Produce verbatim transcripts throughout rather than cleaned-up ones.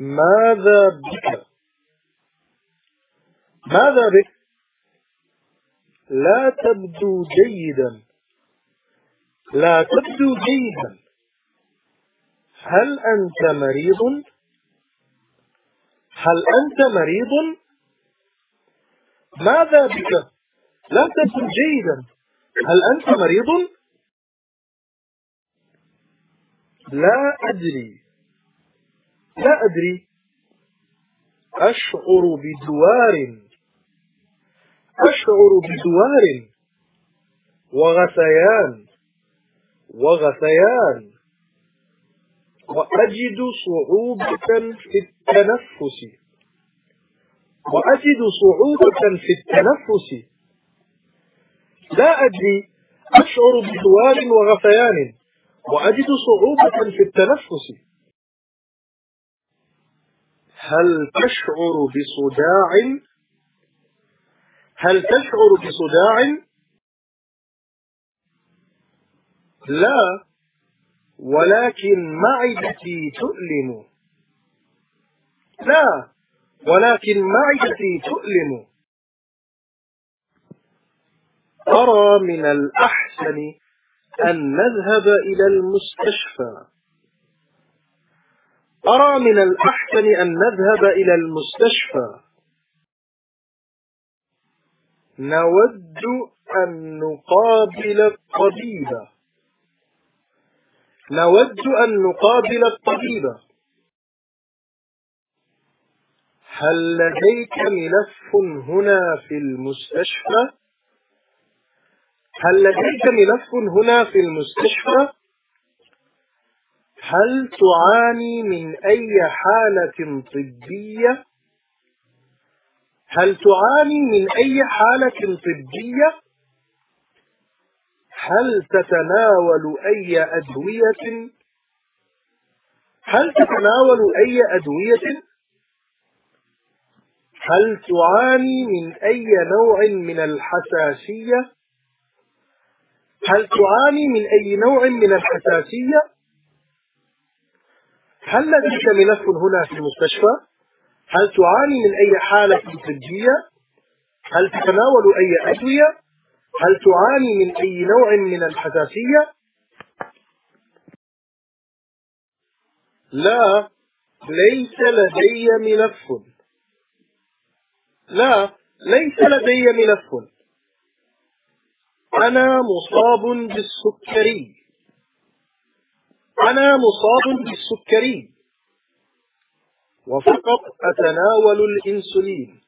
ماذا بك؟ ماذا بك؟ لا تبدو جيدا، لا تبدو جيدا. هل أنت مريض؟ هل أنت مريض؟ ماذا بك؟ لا تبدو جيدا. هل أنت مريض؟ لا أدري، لا أدري. أشعر بدوار، أشعر بدوار وغثيان، وغثيان، وأجد صعوبة في التنفس، وأجد صعوبة في التنفس. لا أدري، أشعر بدوار وغثيان وأجد صعوبة في التنفس. هل تشعر بصداع؟ هل تشعر بصداع؟ لا، ولكن معدتي تؤلم. لا، ولكن معدتي تؤلم. أرى من الأحسن أن نذهب إلى المستشفى. أرى من الأحسن أن نذهب إلى المستشفى. نود أن نقابل الطبيب. نود أن نقابل الطبيب. هل لديك ملف هنا في المستشفى؟ هل لديك ملف هنا في المستشفى؟ هل تعاني من أي حالة طبية؟ هل تعاني من أي حالة طبية؟ هل تتناول أي أدوية؟ هل تتناول أي أدوية؟ هل تعاني من أي نوع من الحساسية؟ هل تعاني من أي نوع من الحساسية؟ هل لديك ملف هنا في المستشفى؟ هل تعاني من أي حالة طبية؟ هل تتناول أي أدوية؟ هل تعاني من أي نوع من الحساسية؟ لا، ليس لدي ملف. لا، ليس لدي ملف. أنا مصاب بالسكري. أنا مصاب بالسكري وفقط أتناول الإنسولين.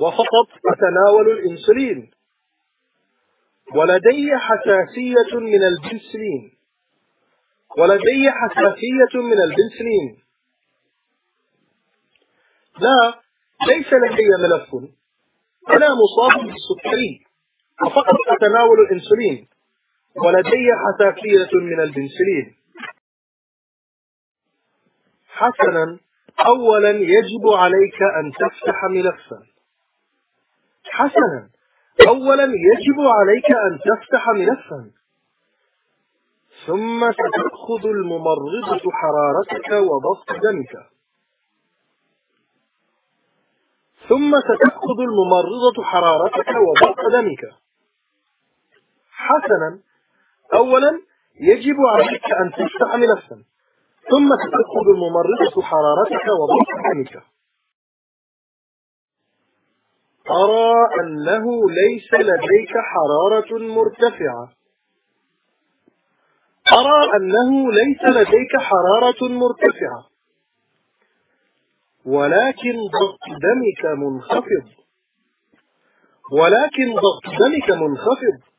وفقط أتناول الإنسولين. ولدي حساسية من البنسلين. ولدي حساسية من البنسلين. لا، ليس لدي ملف. أنا مصاب بالسكري وفقط أتناول الإنسولين ولدي حساسية من البنسلين. حسنا، أولا يجب عليك أن تفتح ملفا. حسنا، أولا يجب عليك أن تفتح ملفا، ثم ستأخذ الممرضة حرارتك وضغط دمك. ثم ستأخذ الممرضة حرارتك وضغط دمك. حسنا، أولا يجب عليك أن تفتح ملفا، ثم ستأخذ الممرضة حرارتك وضغط دمك. أرى أنه ليس لديك حرارة مرتفعة. أرى أنه ليس لديك حرارة مرتفعة، ولكن ضغط دمك منخفض. ولكن ضغط دمك منخفض.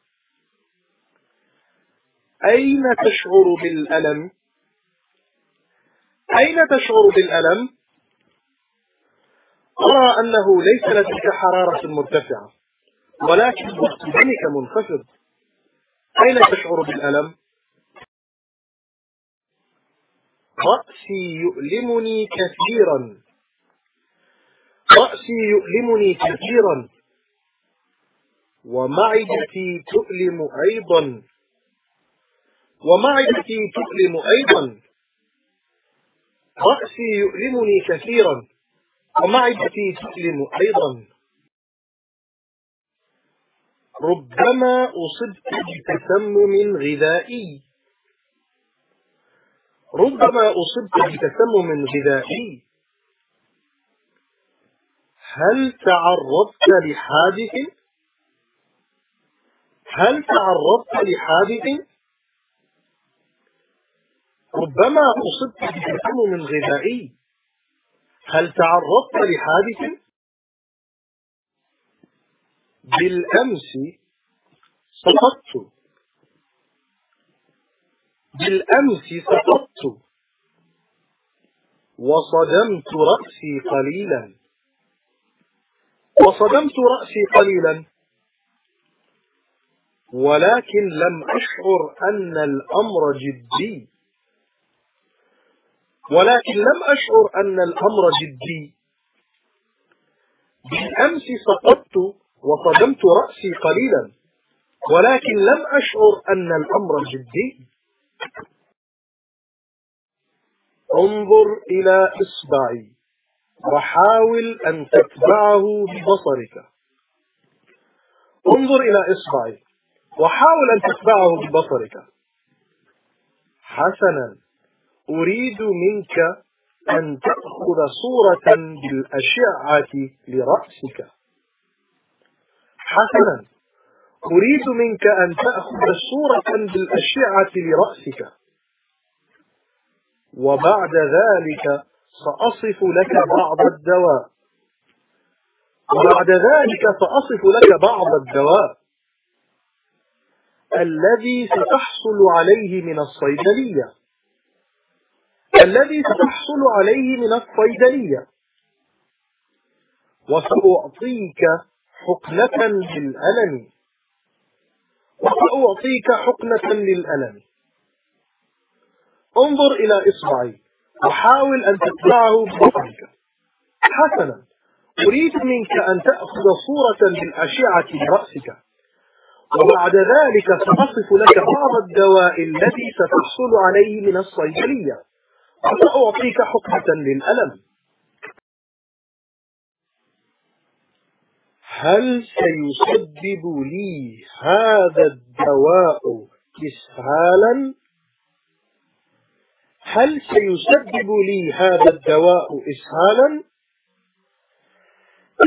أين تشعر بالألم؟ أين تشعر بالألم؟ أرى أنه ليس لديك حرارة مرتفعة، ولكن ضغط دمك منخفض. أين تشعر بالألم؟ رأسي يؤلمني كثيرا. رأسي يؤلمني كثيرا ومعدتي تؤلم أيضا. ومعدتي تؤلم أيضا. رأسي يؤلمني كثيرا ومعدتي تؤلم أيضا. ربما أصبت بتسمم غذائي ربما أصبت بتسمم غذائي هل تعرضت لحادث هل تعرضت لحادث ربما أصبت بتسمم غذائي هل تعرضت لحادث؟ بالأمس سقطت بالأمس سقطت وصدمت رأسي قليلا وصدمت رأسي قليلا ولكن لم أشعر أن الأمر جدي ولكن لم أشعر أن الأمر جدي بالأمس سقطت وصدمت رأسي قليلا ولكن لم أشعر أن الأمر جدي. انظر إلى إصبعي وحاول أن تتبعه ببصرك انظر إلى إصبعي وحاول أن تتبعه ببصرك. حسنا، أريد منك أن تأخذ صورة بالأشعة لرأسك. حسنا، أريد منك أن تأخذ صورة بالأشعة لرأسك، وبعد ذلك سأصف لك بعض الدواء وبعد ذلك سأصف لك بعض الدواء الذي ستحصل عليه من الصيدلية الذي ستحصل عليه من الصيدلية، وسأعطيك حقنة للألم وسأعطيك حقنة للألم. انظر إلى إصبعي وحاول أن تتبعه ببصرك. حسنا، أريد منك أن تأخذ صورة بالأشعة برأسك، وبعد ذلك سأصف لك بعض الدواء الذي ستحصل عليه من الصيدلية، وسأعطيك حقنة للألم. هل سيسبب لي هذا الدواء إسهالا؟ هل سيسبب لي هذا الدواء إسهالا؟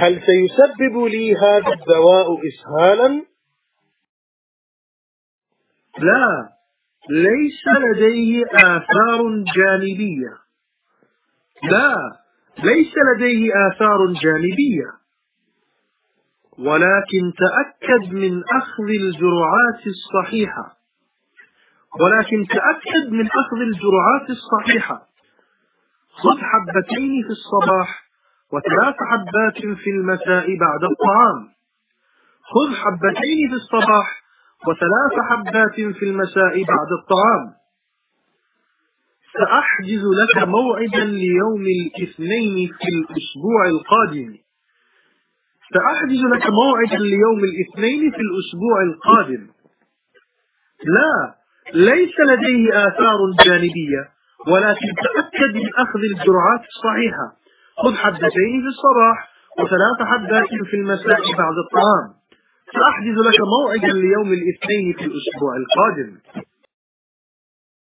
هل سيسبب لي هذا الدواء إسهالا؟ لا، ليس لديه آثار جانبية. لا، ليس لديه آثار جانبية، ولكن تأكد من أخذ الجرعات الصحيحة ولكن تأكد من أخذ الجرعات الصحيحة. خذ حبتين في الصباح وثلاث حبات في المساء بعد الطعام. خذ حبتين في الصباح وثلاث حبات في المساء بعد الطعام. سأحجز لك موعدا ليوم الاثنين في الأسبوع القادم. سأحجز لك موعدا ليوم الاثنين في الأسبوع القادم. لا، ليس لديه آثار جانبية، ولكن تأكد من أخذ الجرعات الصحيحة. خذ حبتين في الصباح وثلاث حبات في المساء بعد الطعام. سأحجز لك موعدا ليوم الاثنين في الأسبوع القادم.